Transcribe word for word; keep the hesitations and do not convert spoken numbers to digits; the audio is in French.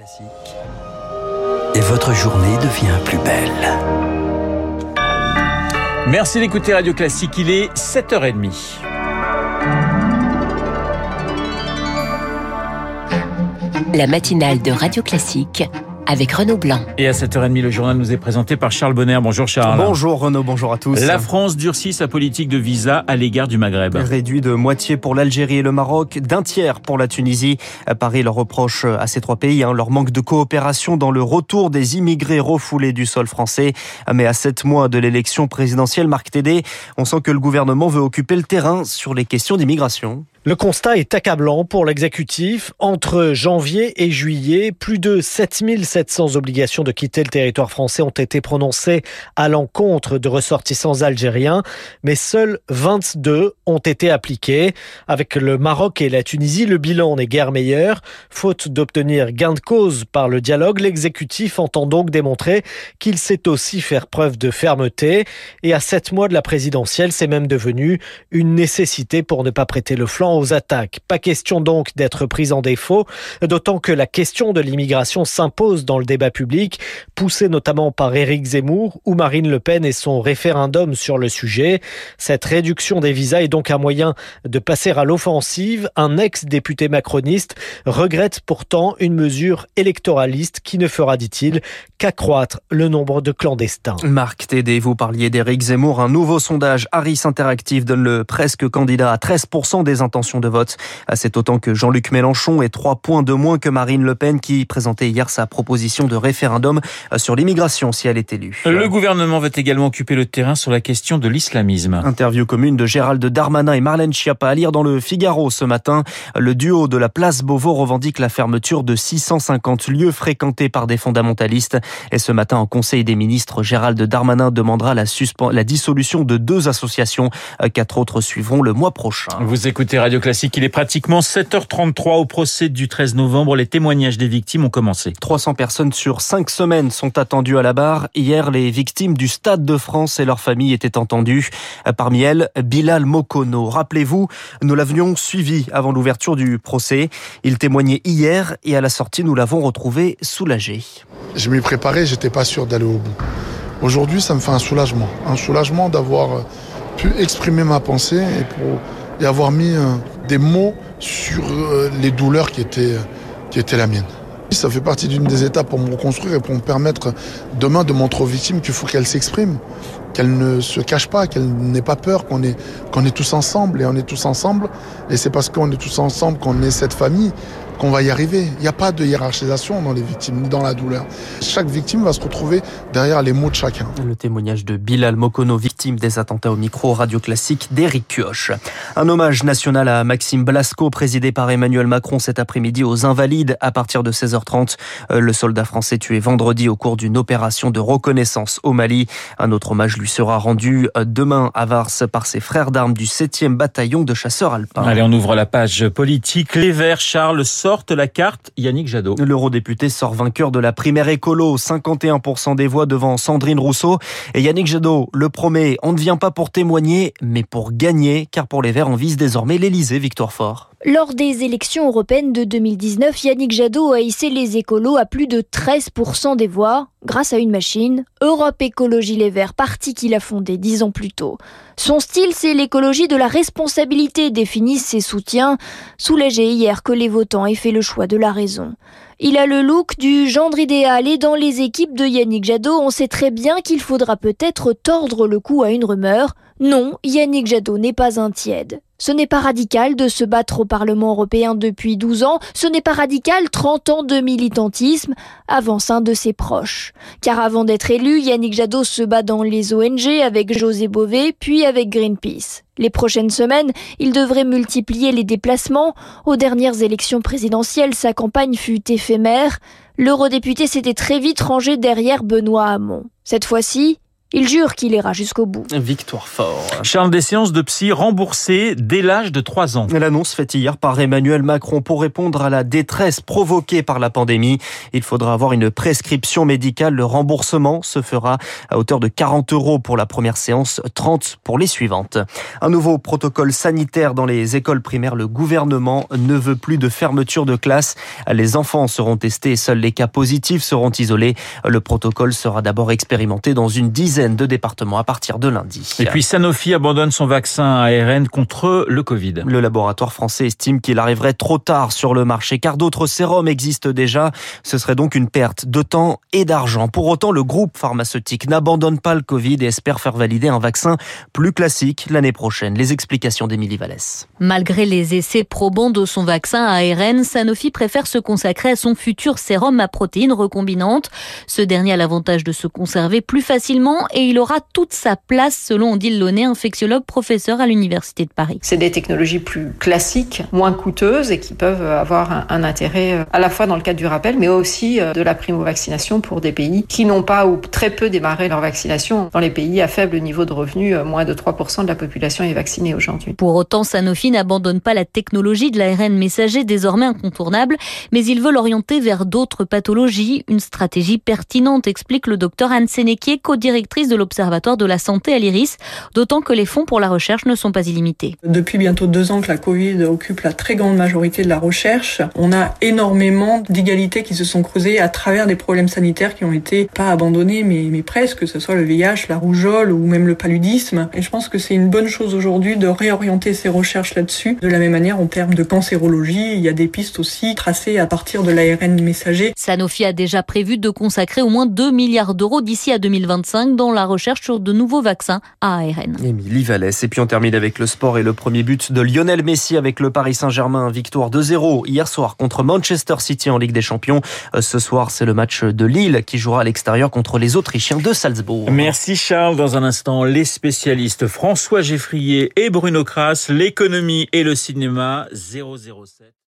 Classique et votre journée devient plus belle. Merci d'écouter Radio Classique, il est sept heures trente. La matinale de Radio Classique avec Renaud Blanc. Et à sept heures trente, le journal nous est présenté par Charles Bonner. Bonjour Charles. Bonjour Renaud, bonjour à tous. La France durcit sa politique de visa à l'égard du Maghreb. Réduit de moitié pour l'Algérie et le Maroc, d'un tiers pour la Tunisie. Paris leur reproche à ces trois pays hein, leur manque de coopération dans le retour des immigrés refoulés du sol français. Mais à sept mois de l'élection présidentielle, Marc Tédé, on sent que le gouvernement veut occuper le terrain sur les questions d'immigration. Le constat est accablant pour l'exécutif. Entre janvier et juillet, plus de sept mille sept cents obligations de quitter le territoire français ont été prononcées à l'encontre de ressortissants algériens, mais seuls vingt-deux ont été appliquées. Avec le Maroc et la Tunisie, le bilan n'est guère meilleur. Faute d'obtenir gain de cause par le dialogue, l'exécutif entend donc démontrer qu'il sait aussi faire preuve de fermeté. Et à sept mois de la présidentielle, c'est même devenu une nécessité pour ne pas prêter le flanc aux attaques. Pas question donc d'être pris en défaut, d'autant que la question de l'immigration s'impose dans le débat public, poussée notamment par Éric Zemmour ou Marine Le Pen et son référendum sur le sujet. Cette réduction des visas est donc un moyen de passer à l'offensive. Un ex-député macroniste regrette pourtant une mesure électoraliste qui ne fera, dit-il, qu'accroître le nombre de clandestins. Marc Tédé, vous parliez d'Éric Zemmour. Un nouveau sondage Harris Interactive donne le presque candidat à treize pour cent des intentions de vote. C'est autant que Jean-Luc Mélenchon et trois points de moins que Marine Le Pen qui présentait hier sa proposition de référendum sur l'immigration si elle est élue. Le gouvernement veut également occuper le terrain sur la question de l'islamisme. Interview commune de Gérald Darmanin et Marlène Schiappa à lire dans le Figaro ce matin. Le duo de la place Beauvau revendique la fermeture de six cent cinquante lieux fréquentés par des fondamentalistes. Et ce matin, en Conseil des ministres, Gérald Darmanin demandera la, suspens- la dissolution de deux associations. Quatre autres suivront le mois prochain. Vous écoutez Radio Classique, il est pratiquement sept heures trente-trois. Au procès du treize novembre, les témoignages des victimes ont commencé. trois cents personnes sur cinq semaines sont attendues à la barre. Hier, les victimes du Stade de France et leurs familles étaient entendues. Parmi elles, Bilal Mokono. Rappelez-vous, nous l'avions suivi avant l'ouverture du procès. Il témoignait hier et à la sortie, nous l'avons retrouvé soulagé. Je m'y préparais, j'étais pas sûr d'aller au bout. Aujourd'hui, ça me fait un soulagement. Un soulagement d'avoir pu exprimer ma pensée et pour... et avoir mis des mots sur les douleurs qui étaient, qui étaient la mienne. Ça fait partie d'une des étapes pour me reconstruire et pour me permettre demain de montrer aux victimes qu'il faut qu'elles s'expriment, qu'elles ne se cachent pas, qu'elles n'aient pas peur, qu'on est, qu'on est tous ensemble et on est tous ensemble. Et c'est parce qu'on est tous ensemble qu'on est cette famille qu'on va y arriver. Il n'y a pas de hiérarchisation dans les victimes, dans la douleur. Chaque victime va se retrouver derrière les mots de chacun. Le témoignage de Bilal Mokono, victime des attentats au micro Radio Classique d'Éric Kioch. Un hommage national à Maxime Blasco, présidé par Emmanuel Macron cet après-midi aux Invalides à partir de seize heures trente. Le soldat français tué vendredi au cours d'une opération de reconnaissance au Mali. Un autre hommage lui sera rendu demain à Varces par ses frères d'armes du septième bataillon de chasseurs alpins. Allez, on ouvre la page politique. Les Verts, Charles, sortent la carte Yannick Jadot. L'eurodéputé sort vainqueur de la primaire écolo, cinquante et un pour cent des voix devant Sandrine Rousseau. Et Yannick Jadot le promet, on ne vient pas pour témoigner, mais pour gagner, car pour les Verts, on vise désormais l'Élysée, Victor Fort. Lors des élections européennes de deux mille dix-neuf, Yannick Jadot a hissé les écolos à plus de treize pour cent des voix grâce à une machine, Europe Ecologie Les Verts, parti qu'il a fondé dix ans plus tôt. Son style, c'est l'écologie de la responsabilité, définissent ses soutiens, soulagés hier que les votants aient fait le choix de la raison. Il a le look du gendre idéal et dans les équipes de Yannick Jadot, on sait très bien qu'il faudra peut-être tordre le cou à une rumeur. Non, Yannick Jadot n'est pas un tiède. Ce n'est pas radical de se battre au Parlement européen depuis douze ans. Ce n'est pas radical trente ans de militantisme, avance un de ses proches. Car avant d'être élu, Yannick Jadot se bat dans les O N G avec José Bové, puis avec Greenpeace. Les prochaines semaines, il devrait multiplier les déplacements. Aux dernières élections présidentielles, sa campagne fut éphémère. L'eurodéputé s'était très vite rangé derrière Benoît Hamon. Cette fois-ci, Il jure qu'il ira jusqu'au bout. Victor Fort. Charles, des séances de psy remboursées dès l'âge de trois ans. L'annonce faite hier par Emmanuel Macron pour répondre à la détresse provoquée par la pandémie. Il faudra avoir une prescription médicale. Le remboursement se fera à hauteur de quarante euros pour la première séance, trente pour les suivantes. Un nouveau protocole sanitaire dans les écoles primaires. Le gouvernement ne veut plus de fermeture de classe. Les enfants seront testés et seuls les cas positifs seront isolés. Le protocole sera d'abord expérimenté dans une dizaine de départements à partir de lundi. Et puis Sanofi abandonne son vaccin A R N contre le Covid. Le laboratoire français estime qu'il arriverait trop tard sur le marché car d'autres sérums existent déjà. Ce serait donc une perte de temps et d'argent. Pour autant, le groupe pharmaceutique n'abandonne pas le Covid et espère faire valider un vaccin plus classique l'année prochaine. Les explications d'Émilie Vallès. Malgré les essais probants de son vaccin A R N, Sanofi préfère se consacrer à son futur sérum à protéines recombinantes. Ce dernier a l'avantage de se conserver plus facilement et il aura toute sa place, selon Odile Launay, infectiologue professeur à l'Université de Paris. C'est des technologies plus classiques, moins coûteuses et qui peuvent avoir un, un intérêt à la fois dans le cadre du rappel, mais aussi de la primo-vaccination pour des pays qui n'ont pas ou très peu démarré leur vaccination. Dans les pays à faible niveau de revenus, moins de trois pour cent de la population est vaccinée aujourd'hui. Pour autant, Sanofi n'abandonne pas la technologie de l'A R N messager, désormais incontournable, mais il veut l'orienter vers d'autres pathologies. Une stratégie pertinente, explique le docteur Anne Sénéquier, co-directrice de l'Observatoire de la Santé à l'I R I S, d'autant que les fonds pour la recherche ne sont pas illimités. Depuis bientôt deux ans que la Covid occupe la très grande majorité de la recherche, on a énormément d'égalités qui se sont creusées à travers des problèmes sanitaires qui ont été pas abandonnés, mais, mais presque, que ce soit le V I H, la rougeole ou même le paludisme. Et je pense que c'est une bonne chose aujourd'hui de réorienter ces recherches là-dessus. De la même manière, en termes de cancérologie, il y a des pistes aussi tracées à partir de l'A R N messager. Sanofi a déjà prévu de consacrer au moins deux milliards d'euros d'ici à deux mille vingt-cinq dans la recherche sur de nouveaux vaccins à A R N. Émilie Vallès. Et puis on termine avec le sport et le premier but de Lionel Messi avec le Paris Saint-Germain. Victoire deux zéro hier soir contre Manchester City en Ligue des Champions. Ce soir, c'est le match de Lille qui jouera à l'extérieur contre les Autrichiens de Salzbourg. Merci Charles. Dans un instant, les spécialistes François Geffrier et Bruno Kras, l'économie et le cinéma. zéro zéro sept